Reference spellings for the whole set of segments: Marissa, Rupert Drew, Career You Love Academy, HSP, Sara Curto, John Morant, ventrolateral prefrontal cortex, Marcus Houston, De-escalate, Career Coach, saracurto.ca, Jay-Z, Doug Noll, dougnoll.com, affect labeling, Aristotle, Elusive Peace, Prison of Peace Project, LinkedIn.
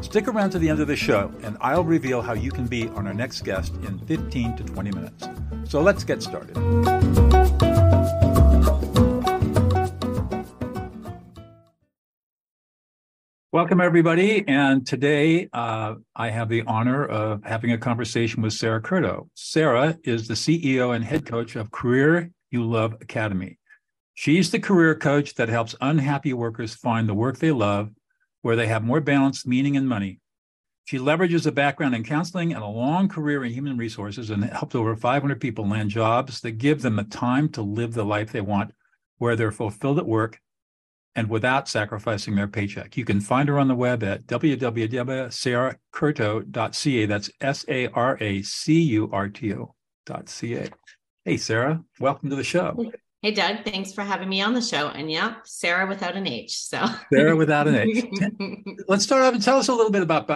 Stick around to the end of the show, and I'll reveal how you can be on our next guest in 15 to 20 minutes. So let's get started. Welcome, everybody. And today I have the honor of having a conversation with Sara Curto. Sara is the CEO and head coach of Career You Love Academy. She's the career coach that helps unhappy workers find the work they love, where they have more balance, meaning, and money. She leverages a background in counseling and a long career in human resources and helped over 500 people land jobs that give them the time to live the life they want, where they're fulfilled at work and without sacrificing their paycheck. You can find her on the web at www.saracurto.ca. That's S-A-R-A-C-U-R-T-O.ca. Hey, Sara, welcome to the show. Hey, Doug, thanks for having me on the show. And yeah, Sara without an H. So Sara without an H. Let's start off and tell us a little bit about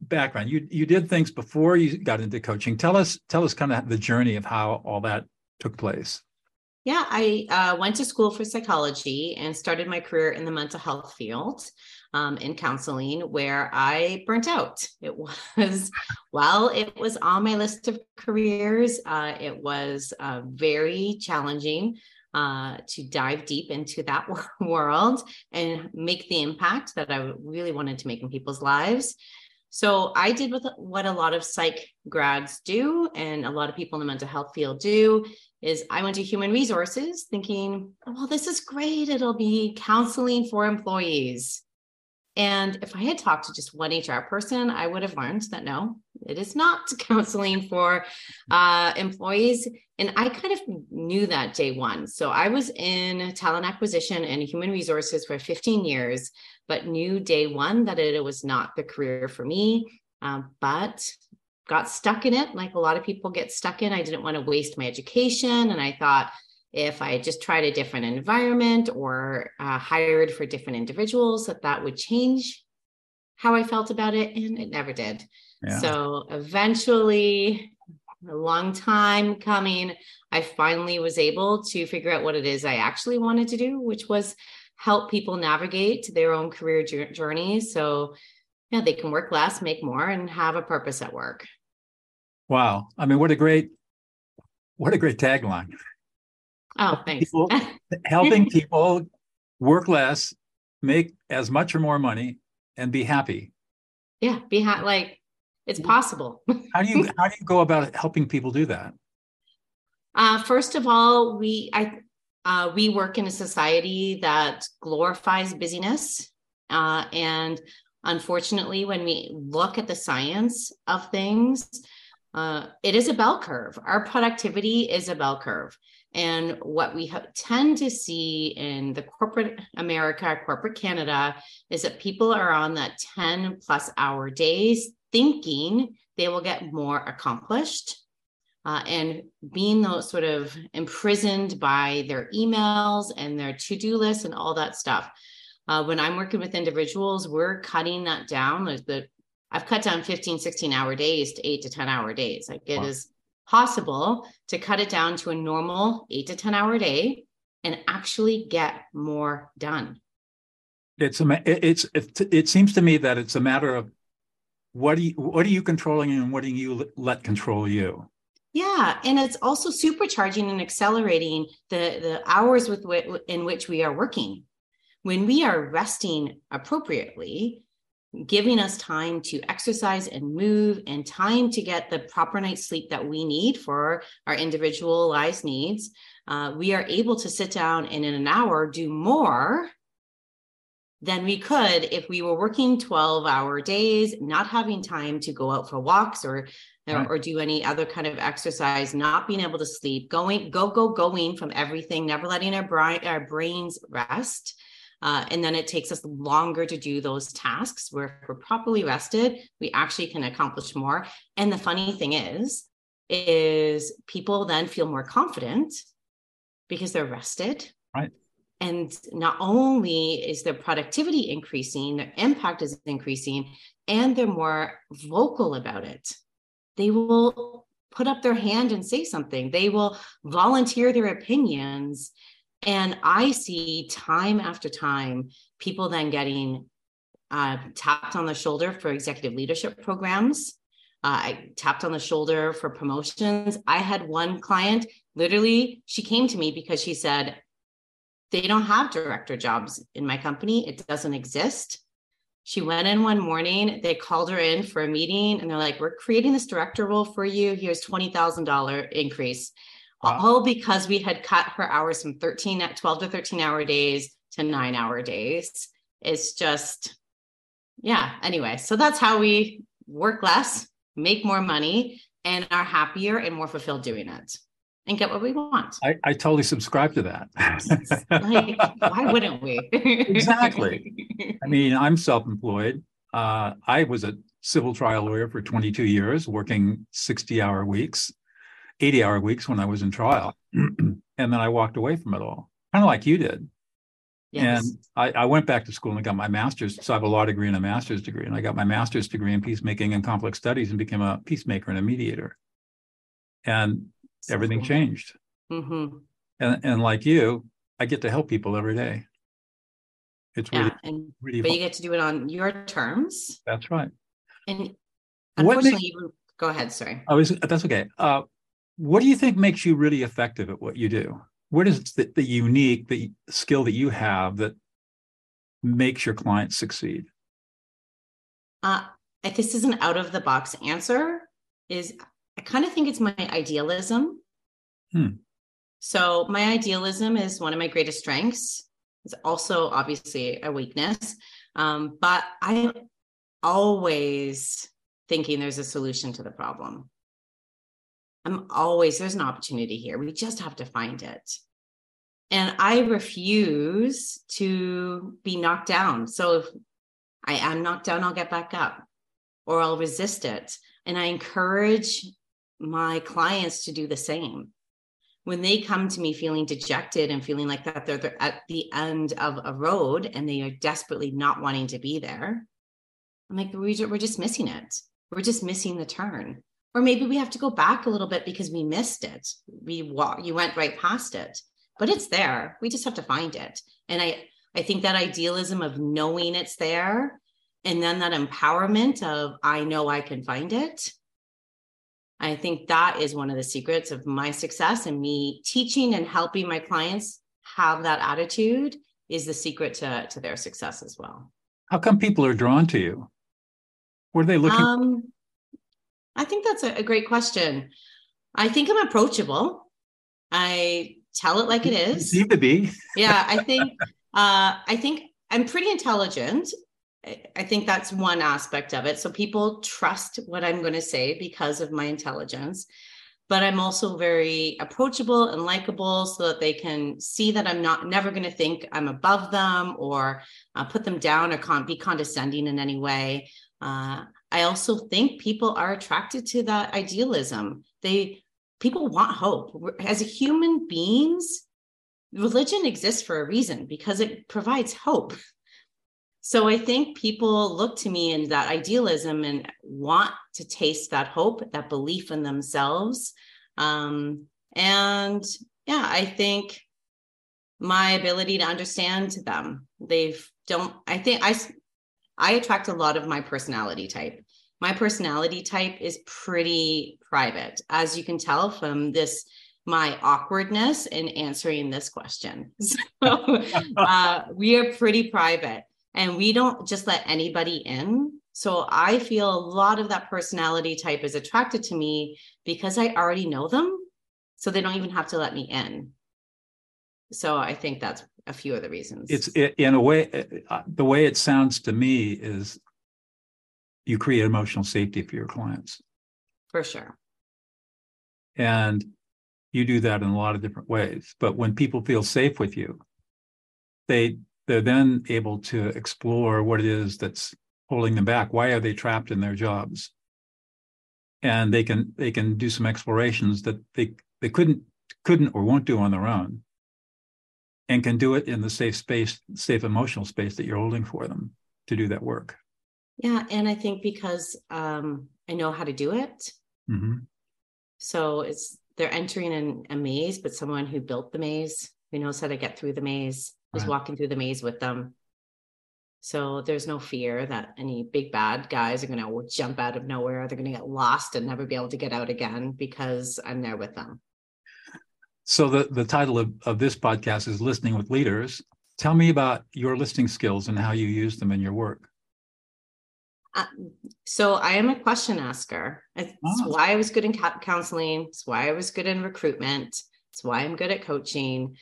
background. You did things before you got into coaching. Tell us kind of the journey of how all that took place. Yeah, I went to school for psychology and started my career in the mental health field in counseling, where I burnt out. It was on my list of careers. It was very challenging to dive deep into that world and make the impact that I really wanted to make in people's lives. So I did what a lot of psych grads do, and a lot of people in the mental health field do, is I went to human resources thinking, oh, well, this is great. It'll be counseling for employees. And if I had talked to just one HR person, I would have learned that no, it is not counseling for employees. And I kind of knew that day one. So I was in talent acquisition and human resources for 15 years, but knew day one that it was not the career for me, but got stuck in it like a lot of people get stuck in. I didn't want to waste my education. And I thought, if I just tried a different environment or hired for different individuals, that would change how I felt about it. And it never did. Yeah. So eventually, a long time coming, I finally was able to figure out what it is I actually wanted to do, which was help people navigate their own career journey. So yeah, they can work less, make more, and have a purpose at work. Wow. I mean, what a great tagline. Oh, thanks. Helping people work less, make as much or more money, and be happy. Yeah, like it's possible. How do you go about helping people do that? First of all, we work in a society that glorifies busyness, and unfortunately, when we look at the science of things, it is a bell curve. Our productivity is a bell curve. And what we tend to see in the corporate America, corporate Canada, is that people are on that 10 plus hour days thinking they will get more accomplished, and being those sort of imprisoned by their emails and their to-do lists and all that stuff. When I'm working with individuals, we're cutting that down. I've cut down 15, 16 hour days to 8 to 10 hour days. Like it is possible to cut it down to a normal 8 to 10 hour day and actually get more done. It seems to me that it's a matter of what are you controlling and what do you let control you? Yeah, and it's also supercharging and accelerating the hours in which we are working. When we are resting appropriately, giving us time to exercise and move and time to get the proper night's sleep that we need for our individualized needs, we are able to sit down and in an hour do more than we could if we were working 12-hour days, not having time to go out for walks or do any other kind of exercise, not being able to sleep, going from everything, never letting our brains rest. And then it takes us longer to do those tasks, where if we're properly rested, we actually can accomplish more. And the funny thing is people then feel more confident because they're rested. Right. And not only is their productivity increasing, their impact is increasing, and they're more vocal about it. They will put up their hand and say something. They will volunteer their opinions. And I see time after time, people then getting tapped on the shoulder for executive leadership programs. I tapped on the shoulder for promotions. I had one client, literally, she came to me because she said, they don't have director jobs in my company. It doesn't exist. She went in one morning, they called her in for a meeting and they're like, we're creating this director role for you. Here's $20,000 increase. Wow. All because we had cut her hours from 12 to 13 hour days to 9 hour days. It's just, yeah. Anyway, so that's how we work less, make more money, and are happier and more fulfilled doing it. And get what we want. I totally subscribe to that. Like, why wouldn't we? Exactly. I mean, I'm self-employed. I was a civil trial lawyer for 22 years, working 60-hour weeks, 80-hour weeks when I was in trial. And then I walked away from it all, kind of like you did. Yes. And I went back to school and got my master's. So I have a law degree and a master's degree. And I got my master's degree in peacemaking and conflict studies and became a peacemaker and a mediator. And everything changed. Mm-hmm. And like you, I get to help people every day. It's really, really but fun. You get to do it on your terms. That's right. And unfortunately, go ahead. Sorry. That's okay. What do you think makes you really effective at what you do? What is the unique, the skill that you have that makes your clients succeed? This is an out of the box answer. I kind of think it's my idealism. So my idealism is one of my greatest strengths. It's also obviously a weakness, but I'm always thinking there's a solution to the problem. There's an opportunity here. We just have to find it. And I refuse to be knocked down. So if I am knocked down, I'll get back up or I'll resist it. And I encourage my clients to do the same. When they come to me feeling dejected and feeling like that they're at the end of a road and they are desperately not wanting to be there, I'm like, we're just missing it. We're just missing the turn. Or maybe we have to go back a little bit because we missed it. You went right past it, but it's there. We just have to find it. And I think that idealism of knowing it's there, and then that empowerment of, I know I can find it. I think that is one of the secrets of my success, and me teaching and helping my clients have that attitude is the secret to their success as well. How come people are drawn to you? What are they looking for? I think that's a great question. I think I'm approachable. I tell it like it is. You seem to be. Yeah, I think I'm pretty intelligent. I think that's one aspect of it. So people trust what I'm going to say because of my intelligence, but I'm also very approachable and likable so that they can see that I'm never going to think I'm above them or put them down or be condescending in any way. I also think people are attracted to that idealism. People want hope. As human beings, religion exists for a reason because it provides hope. So I think people look to me in that idealism and want to taste that hope, that belief in themselves. And yeah, I think my ability to understand them, I attract a lot of my personality type. My personality type is pretty private, as you can tell from my awkwardness in answering this question. So we are pretty private. And we don't just let anybody in. So I feel a lot of that personality type is attracted to me because I already know them. So they don't even have to let me in. So I think that's a few of the reasons. In a way, the way it sounds to me is you create emotional safety for your clients. For sure. And you do that in a lot of different ways. But when people feel safe with you, they they're then able to explore what it is that's holding them back. Why are they trapped in their jobs? And they can do some explorations that they couldn't or won't do on their own, and can do it in the safe space, safe emotional space that you're holding for them to do that work. Yeah. And I think because I know how to do it. Mm-hmm. So they're entering a maze, but someone who built the maze, who knows how to get through the maze, is walking through the maze with them. So there's no fear that any big bad guys are going to jump out of nowhere. They're going to get lost and never be able to get out again, because I'm there with them. So the title of this podcast is Listening with Leaders. Tell me about your listening skills and how you use them in your work. So I am a question asker. It's why I was good in counseling. It's why I was good in recruitment. It's why I'm good at coaching.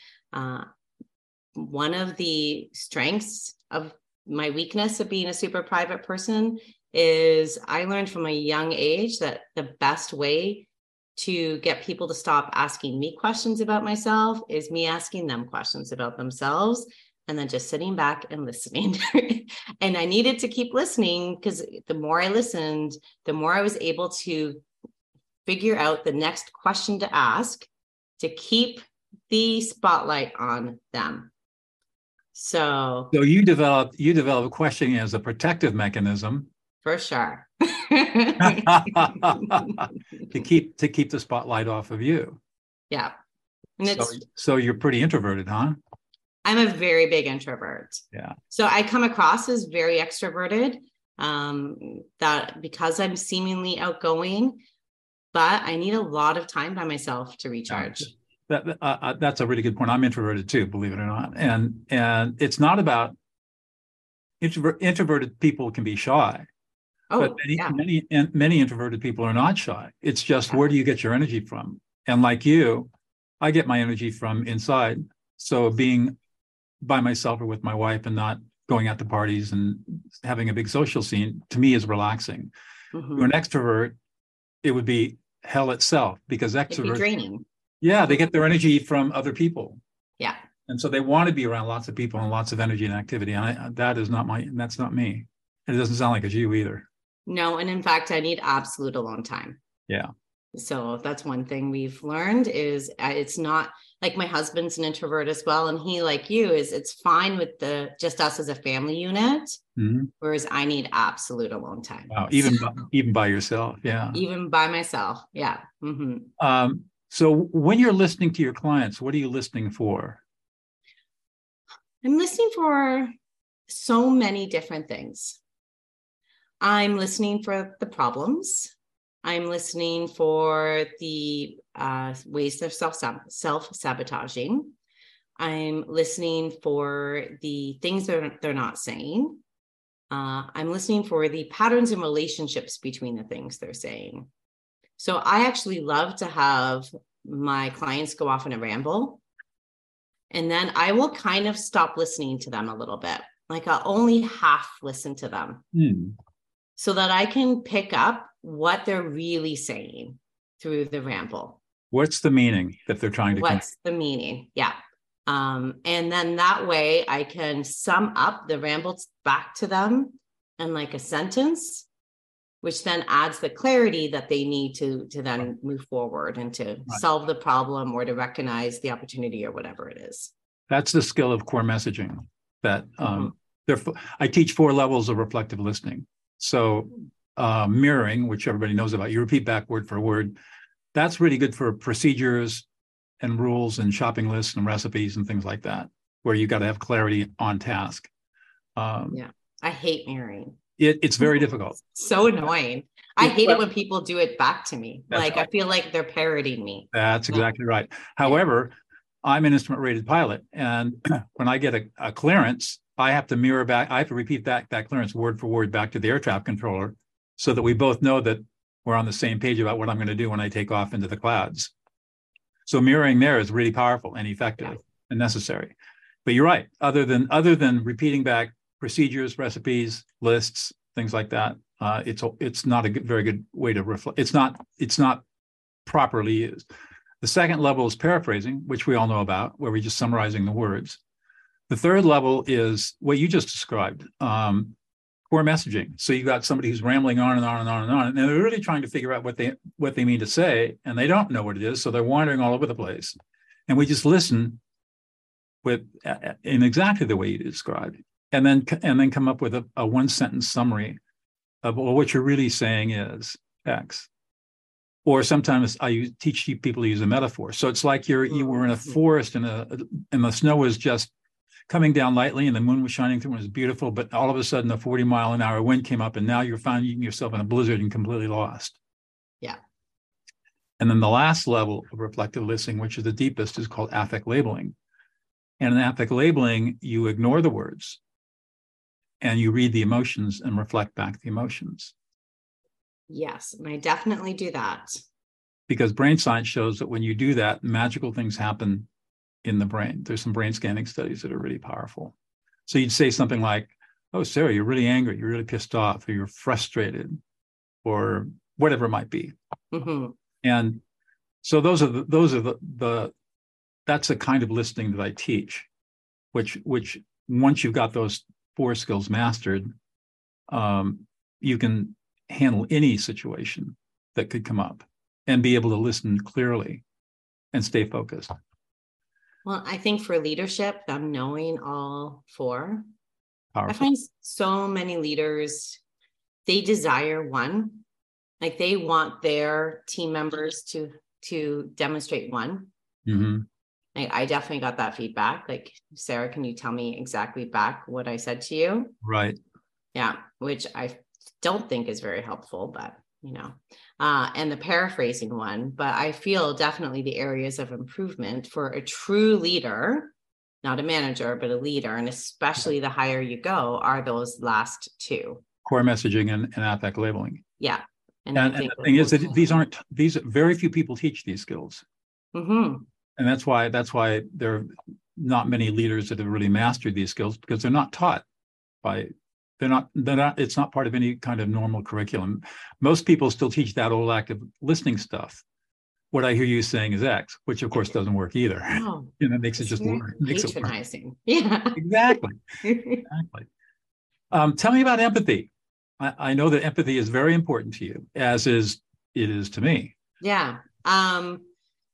One of the strengths of my weakness of being a super private person is I learned from a young age that the best way to get people to stop asking me questions about myself is me asking them questions about themselves, and then just sitting back and listening. And I needed to keep listening, because the more I listened, the more I was able to figure out the next question to ask to keep the spotlight on them. So you develop questioning as a protective mechanism. For sure. to keep the spotlight off of you. Yeah. And so you're pretty introverted, huh? I'm a very big introvert. Yeah. So I come across as very extroverted, that because I'm seemingly outgoing, but I need a lot of time by myself to recharge. That's a really good point. I'm introverted too, believe it or not. And it's not about introverted people can be shy. But many introverted people are not shy. It's just, where do you get your energy from? And like you, I get my energy from inside. So being by myself or with my wife and not going out to parties and having a big social scene, to me, is relaxing. Mm-hmm. For an extrovert, it would be hell itself, because extroverts, they get their energy from other people. Yeah. And so they want to be around lots of people and lots of energy and activity. And that's not me. And it doesn't sound like it's you either. No. And in fact, I need absolute alone time. Yeah. So that's one thing we've learned is it's not like my husband's an introvert as well. And he, like you, it's fine with just us as a family unit. Mm-hmm. Whereas I need absolute alone time. Wow. Even by yourself. Yeah. Even by myself. Yeah. Mm-hmm. So when you're listening to your clients, what are you listening for? I'm listening for so many different things. I'm listening for the problems. I'm listening for the ways of self-sabotaging. I'm listening for the things that they're not saying. I'm listening for the patterns and relationships between the things they're saying. So I actually love to have my clients go off on a ramble, and then I will kind of stop listening to them a little bit. Like, I'll only half listen to them. So that I can pick up what they're really saying through the ramble. What's the meaning that they're trying to convey? What's the meaning? Yeah. And then that way I can sum up the rambles back to them in like a sentence, which then adds the clarity that they need to then move forward and to solve the problem or to recognize the opportunity or whatever it is. That's the skill of core messaging. That I teach 4 levels of reflective listening. So mirroring, which everybody knows about, you repeat back word for word. That's really good for procedures and rules and shopping lists and recipes and things like that, where you got to have clarity on task. I hate mirroring. It's very difficult. It's so annoying. I hate it when people do it back to me. Like, right. I feel like they're parroting me. That's exactly right. However, I'm an instrument-rated pilot, and when I get a clearance, I have to mirror back. I have to repeat that clearance word for word back to the air traffic controller, so that we both know that we're on the same page about what I'm going to do when I take off into the clouds. So mirroring there is really powerful and effective and necessary. But you're right. Other than repeating back procedures, recipes, lists, things like that, it's not a very good way to reflect. It's not properly used. The second level is paraphrasing, which we all know about, where we're just summarizing the words. The third level is what you just described, core messaging. So you've got somebody who's rambling on and on and on and on, and they're really trying to figure out what they mean to say, and they don't know what it is, so they're wandering all over the place. And we just listen in exactly the way you described, and then come up with a one-sentence summary of, well, what you're really saying is X. Or sometimes teach people to use a metaphor. So it's like you were in a forest and the snow was just coming down lightly and the moon was shining through and it was beautiful, but all of a sudden a 40-mile-an-hour wind came up and now you're finding yourself in a blizzard and completely lost. Yeah. And then the last level of reflective listening, which is the deepest, is called affect labeling. And in affect labeling, you ignore the words and you read the emotions and reflect back the emotions. Yes, and I definitely do that. Because brain science shows that when you do that, magical things happen in the brain. There's some brain scanning studies that are really powerful. So you'd say something like, oh, Sarah, you're really angry, you're really pissed off, or you're frustrated, or whatever it might be. Mm-hmm. And so that's the kind of listening that I teach, which once you've got those four skills mastered, you can handle any situation that could come up and be able to listen clearly and stay focused. Well, I think for leadership, I'm knowing all four. Powerful. I find so many leaders, they desire one, like they want their team members to demonstrate one. Mm-hmm. I definitely got that feedback. Like, Sarah, can you tell me exactly back what I said to you? Right. Yeah. Which I don't think is very helpful, but and the paraphrasing one, but I feel definitely the areas of improvement for a true leader, not a manager, but a leader, and especially the higher you go, are those last two. Core messaging and affect labeling. Yeah. And the thing is that these very few people teach these skills. Mm-hmm. And that's why there are not many leaders that have really mastered these skills, because they're not taught by it's not part of any kind of normal curriculum. Most people still teach that old active listening stuff. What I hear you saying is X, which of course doesn't work either. Oh, it makes it just worse. Patronizing. Yeah. Exactly. Tell me about empathy. I know that empathy is very important to you, as it is to me. Yeah.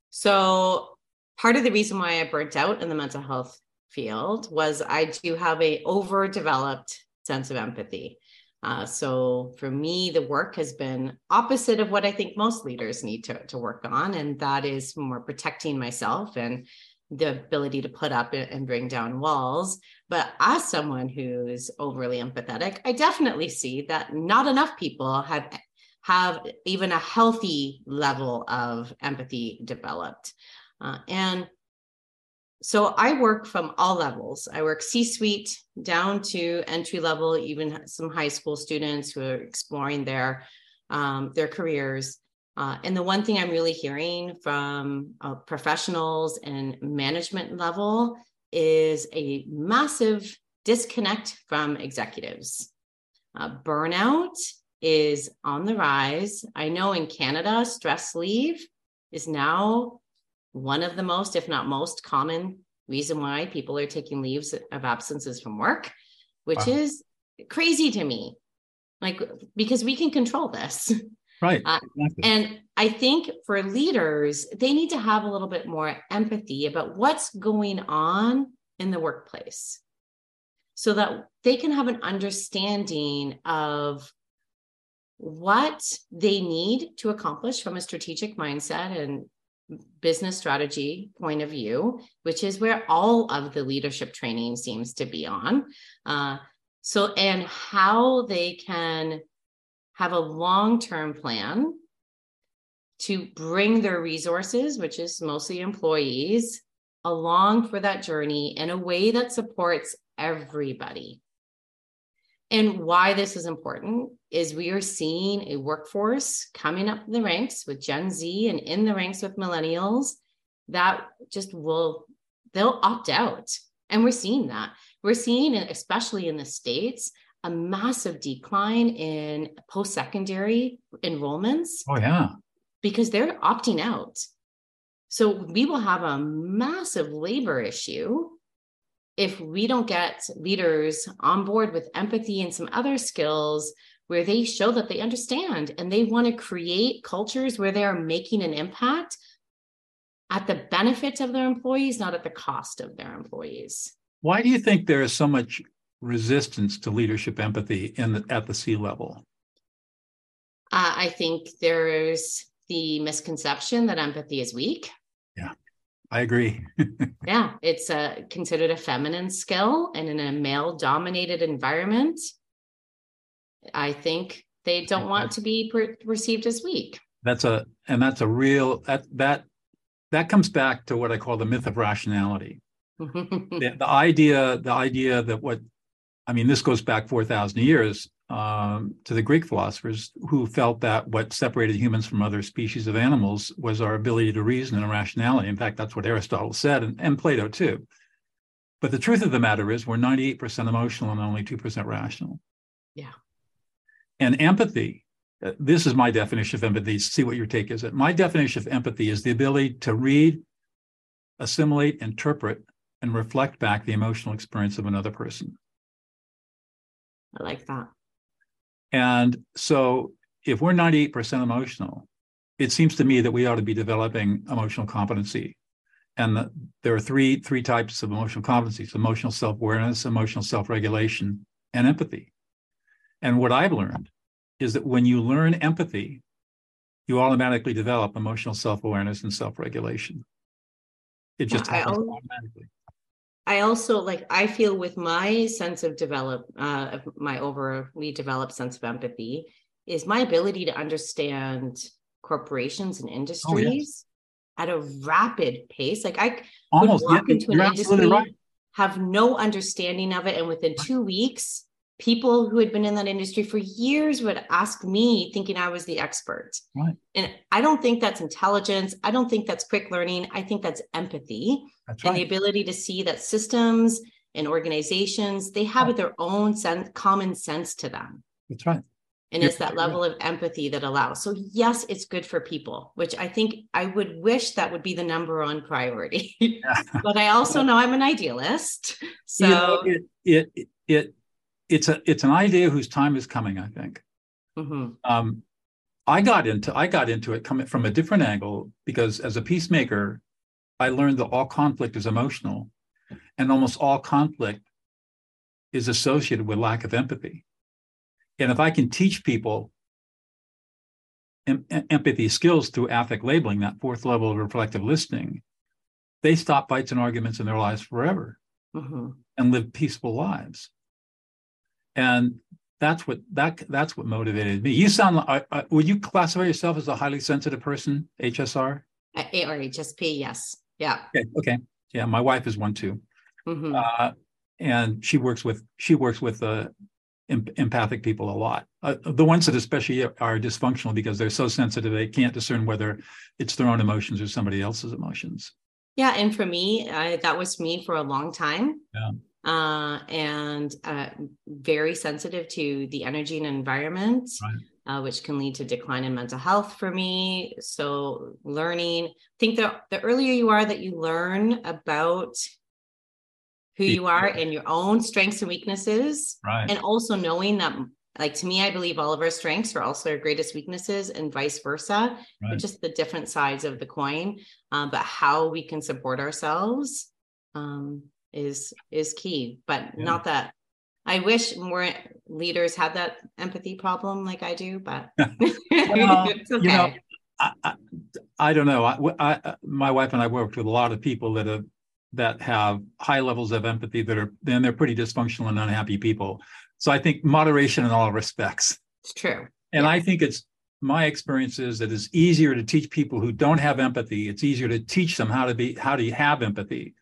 So part of the reason why I burnt out in the mental health field was I do have an overdeveloped sense of empathy. So for me, the work has been opposite of what I think most leaders need to work on. And that is more protecting myself and the ability to put up and bring down walls. But as someone who's overly empathetic, I definitely see that not enough people have even a healthy level of empathy developed. And so I work from all levels. I work C-suite down to entry level, even some high school students who are exploring their careers. And the one thing I'm really hearing from professionals and management level is a massive disconnect from executives. Burnout is on the rise. I know in Canada, stress leave is now one of the most, if not most, common reason why people are taking leaves of absences from work, which is crazy to me, because we can control this. Right. Exactly. And I think for leaders, they need to have a little bit more empathy about what's going on in the workplace so that they can have an understanding of what they need to accomplish from a strategic mindset and business strategy point of view, which is where all of the leadership training seems to be on. And how they can have a long-term plan to bring their resources, which is mostly employees, along for that journey in a way that supports everybody. And why this is important is we are seeing a workforce coming up the ranks with Gen Z and in the ranks with millennials that they'll opt out. And we're seeing that. We're seeing, especially in the States, a massive decline in post-secondary enrollments. Oh, yeah. Because they're opting out. So we will have a massive labor issue if we don't get leaders on board with empathy and some other skills where they show that they understand and they want to create cultures where they are making an impact at the benefit of their employees, not at the cost of their employees. Why do you think there is so much resistance to leadership empathy at the C-level? I think there's the misconception that empathy is weak. Yeah, I agree. Yeah, it's considered a feminine skill, and in a male-dominated environment, I think they don't want to be perceived as weak. That comes back to what I call the myth of rationality. the idea that this goes back 4,000 years to the Greek philosophers who felt that what separated humans from other species of animals was our ability to reason and rationality. In fact, that's what Aristotle said and Plato too. But the truth of the matter is we're 98% emotional and only 2% rational. Yeah. And empathy, this is my definition of empathy. See what your take is. My definition of empathy is the ability to read, assimilate, interpret, and reflect back the emotional experience of another person. I like that. And so if we're 98% emotional, it seems to me that we ought to be developing emotional competency. And there are three types of emotional competencies: emotional self-awareness, emotional self-regulation, and empathy. And what I've learned is that when you learn empathy, you automatically develop emotional self-awareness and self-regulation. It just happens automatically. I also I feel with my sense of my overly developed sense of empathy is my ability to understand corporations and industries at a rapid pace. I could walk into an industry, have no understanding of it, and within 2 weeks, people who had been in that industry for years would ask me, thinking I was the expert. Right. And I don't think that's intelligence. I don't think that's quick learning. I think that's empathy and the ability to see that systems and organizations, they have their own common sense to them. That's right. And it's that level of empathy that allows. So yes, it's good for people, which I think I would wish that would be the number one priority. Yeah. But I also know I'm an idealist. So It's an idea whose time is coming, I think. Mm-hmm. I got into it coming from a different angle, because as a peacemaker, I learned that all conflict is emotional, and almost all conflict is associated with lack of empathy. And if I can teach people empathy skills through affect labeling, that fourth level of reflective listening, they stop fights and arguments in their lives forever and live peaceful lives. And that's what motivated me. You sound like, would you classify yourself as a highly sensitive person, HSR? Or HSP, yes. Yeah. Okay. Yeah, my wife is one too. Mm-hmm. And she works with empathic people a lot. The ones that especially are dysfunctional because they're so sensitive, they can't discern whether it's their own emotions or somebody else's emotions. Yeah, and for me, that was me for a long time. Yeah. And very sensitive to the energy and environment, which can lead to decline in mental health for me. So learning, I think the earlier you are that you learn about who you are and your own strengths and weaknesses, and also knowing that, to me, I believe all of our strengths are also our greatest weaknesses and vice versa, just the different sides of the coin, but how we can support ourselves, is key, but not that I wish more leaders had that empathy problem like I do, but it's okay. I don't know. I my wife and I worked with a lot of people that have high levels of empathy and they're pretty dysfunctional and unhappy people. So I think moderation in all respects. It's true. And I think my experience is that it's easier to teach people who don't have empathy. It's easier to teach them how to have empathy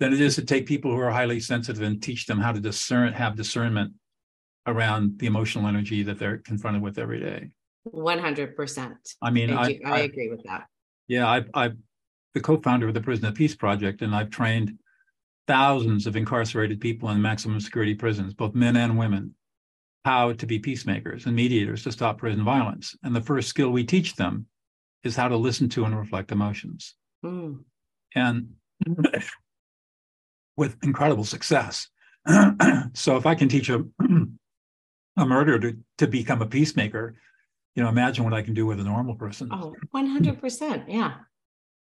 than it is to take people who are highly sensitive and teach them how to have discernment around the emotional energy that they're confronted with every day. 100%. I agree with that. Yeah, I'm the co-founder of the Prison of Peace Project, and I've trained thousands of incarcerated people in maximum security prisons, both men and women, how to be peacemakers and mediators to stop prison violence. And the first skill we teach them is how to listen to and reflect emotions. Mm. And with incredible success. So if I can teach a murderer to become a peacemaker, you know, imagine what I can do with a normal person. Oh, 100%. Yeah.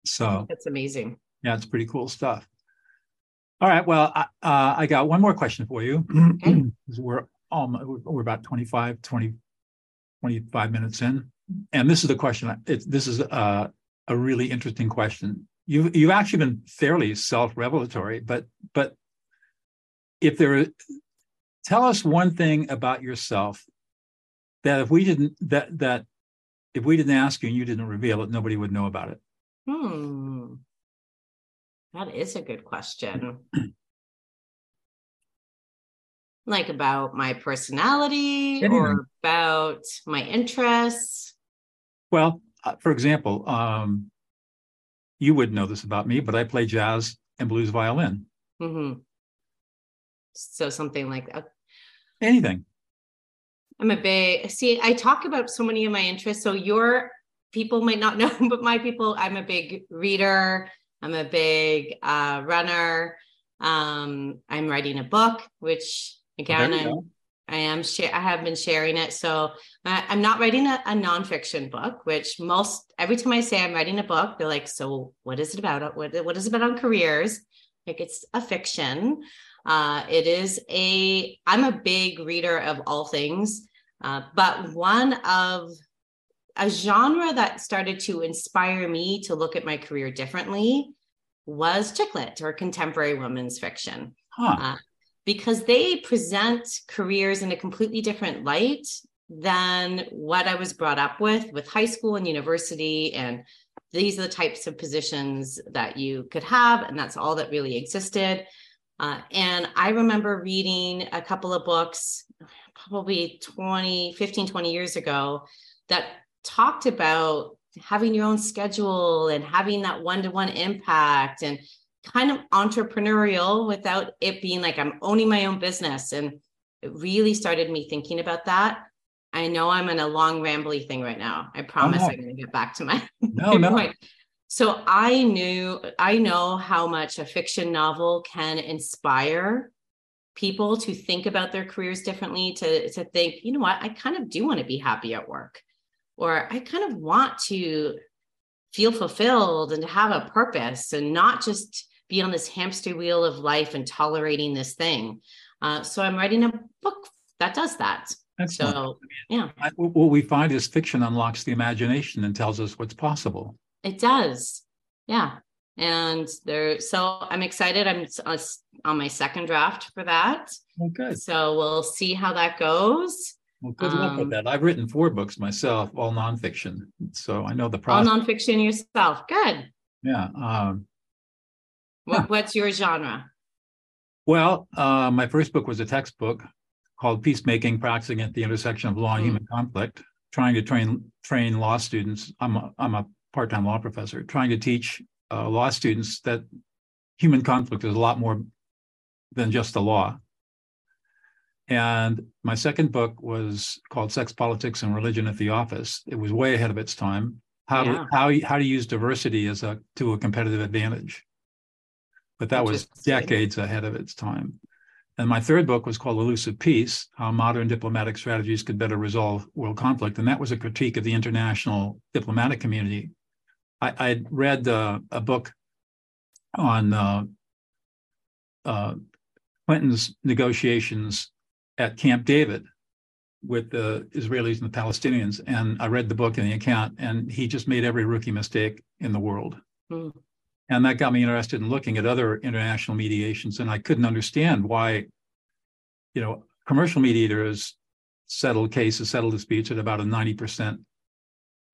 So that's amazing. Yeah, it's pretty cool stuff. All right. Well, I got one more question for you. Okay. We're about 25 minutes in. And this is the question. This is a really interesting question. You've actually been fairly self-revelatory, but if tell us one thing about yourself that if we didn't ask you and you didn't reveal it, nobody would know about it. That is a good question. Like about my personality or about my interests? Well, for example, you wouldn't know this about me, but I play jazz and blues violin. Mm-hmm. So something like that. Anything. I talk about so many of my interests. So your people might not know, but my people, I'm a big reader. I'm a big runner. I'm writing a book, which again, I have been sharing it. So I'm not writing a nonfiction book, which every time I say I'm writing a book, they're like, so what is it about? What is it about on careers? Like it's a fiction. I'm a big reader of all things, but one of a genre that started to inspire me to look at my career differently was chick lit or contemporary women's fiction, because they present careers in a completely different light than what I was brought up with high school and university. And these are the types of positions that you could have. And that's all that really existed. And I remember reading a couple of books, probably 15, 20 years ago, that talked about having your own schedule and having that one-to-one impact and kind of entrepreneurial without it being like I'm owning my own business. And it really started me thinking about that. I know I'm in a long rambly thing right now. I promise I'm going to get back to my point. So I know how much a fiction novel can inspire people to think about their careers differently, to think, you know what, I kind of do want to be happy at work, or I kind of want to feel fulfilled and to have a purpose and not just be on this hamster wheel of life and tolerating this thing. So I'm writing a book that does that. Excellent. So, yeah. What we find is fiction unlocks the imagination and tells us what's possible. It does. Yeah. And so I'm excited. I'm on my second draft for that. Oh, good. So we'll see how that goes. Well, good luck with that. I've written 4 books myself, all nonfiction. So I know the process. All nonfiction yourself. Good. Yeah. What's your genre? Well, my first book was a textbook called Peacemaking, Practicing at the Intersection of Law and Human Conflict, trying to train law students. I'm a part-time law professor, trying to teach law students that human conflict is a lot more than just the law. And my second book was called Sex, Politics, and Religion at the Office. It was way ahead of its time. How to use diversity as to a competitive advantage. But that was decades ahead of its time. And my third book was called Elusive Peace, How Modern Diplomatic Strategies Could Better Resolve World Conflict. And that was a critique of the international diplomatic community. I read a book on Clinton's negotiations at Camp David with the Israelis and the Palestinians. And I read the book and the account, and he just made every rookie mistake in the world. Mm. And that got me interested in looking at other international mediations. And I couldn't understand why, you know, commercial mediators settle disputes at about a 90%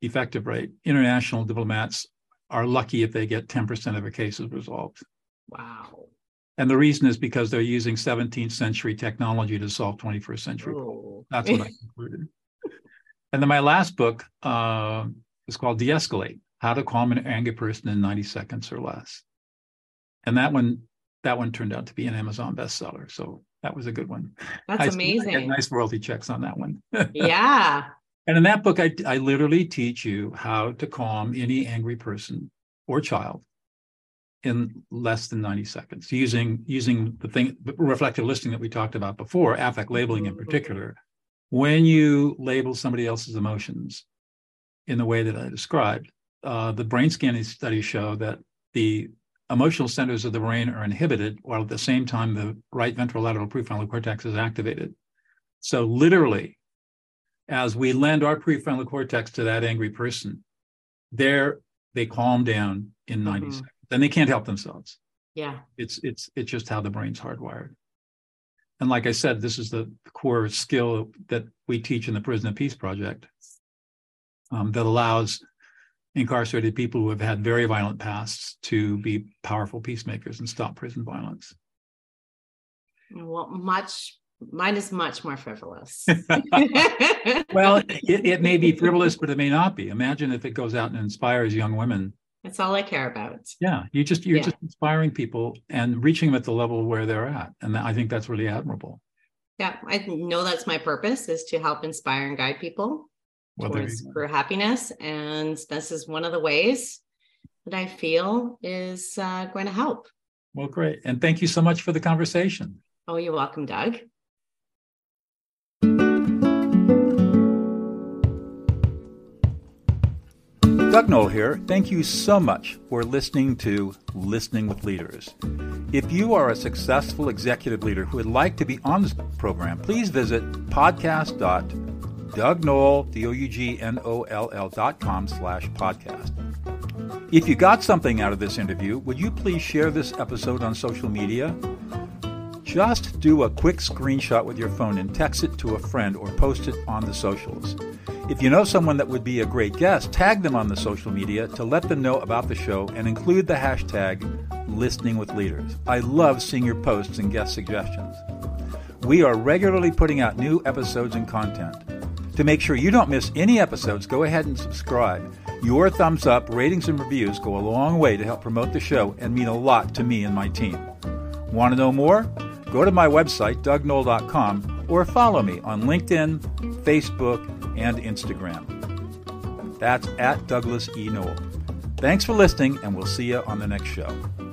effective rate. International diplomats are lucky if they get 10% of their cases resolved. Wow. And the reason is because they're using 17th century technology to solve 21st century problems. That's what I concluded. And then my last book is called De-escalate, How to Calm an Angry Person in 90 Seconds or Less. And that one turned out to be an Amazon bestseller. So that was a good one. That's amazing. I got nice royalty checks on that one. Yeah. And in that book, I literally teach you how to calm any angry person or child in less than 90 seconds using the reflective listening that we talked about before, affect labeling in particular. When you label somebody else's emotions in the way that I described, the brain scanning studies show that the emotional centers of the brain are inhibited, while at the same time, the right ventrolateral prefrontal cortex is activated. So literally, as we lend our prefrontal cortex to that angry person, they calm down in 90 seconds, and they can't help themselves. Yeah. It's just how the brain's hardwired. And like I said, this is the core skill that we teach in the Prison of Peace Project, that allows incarcerated people who have had very violent pasts to be powerful peacemakers and stop prison violence. Well, mine is much more frivolous. Well, it may be frivolous, but it may not be. Imagine if it goes out and inspires young women. That's all I care about. Yeah. You're just inspiring people and reaching them at the level where they're at. And I think that's really admirable. Yeah. I know that's my purpose, is to help inspire and guide people for happiness. And this is one of the ways that I feel is going to help. Well, great. And thank you so much for the conversation. Oh, you're welcome, Doug. Doug Noll here. Thank you so much for listening to Listening with Leaders. If you are a successful executive leader who would like to be on this program, please visit podcast.dougnoll.com/podcast. If you got something out of this interview, would you please share this episode on social media? Just do a quick screenshot with your phone and text it to a friend or post it on the socials. If you know someone that would be a great guest, tag them on the social media to let them know about the show and include the hashtag Listening with Leaders. I love seeing your posts and guest suggestions. We are regularly putting out new episodes and content. To make sure you don't miss any episodes, go ahead and subscribe. Your thumbs up, ratings, and reviews go a long way to help promote the show and mean a lot to me and my team. Want to know more? Go to my website, dougnoll.com, or follow me on LinkedIn, Facebook, and Instagram. That's @Douglas E. Noll. Thanks for listening, and we'll see you on the next show.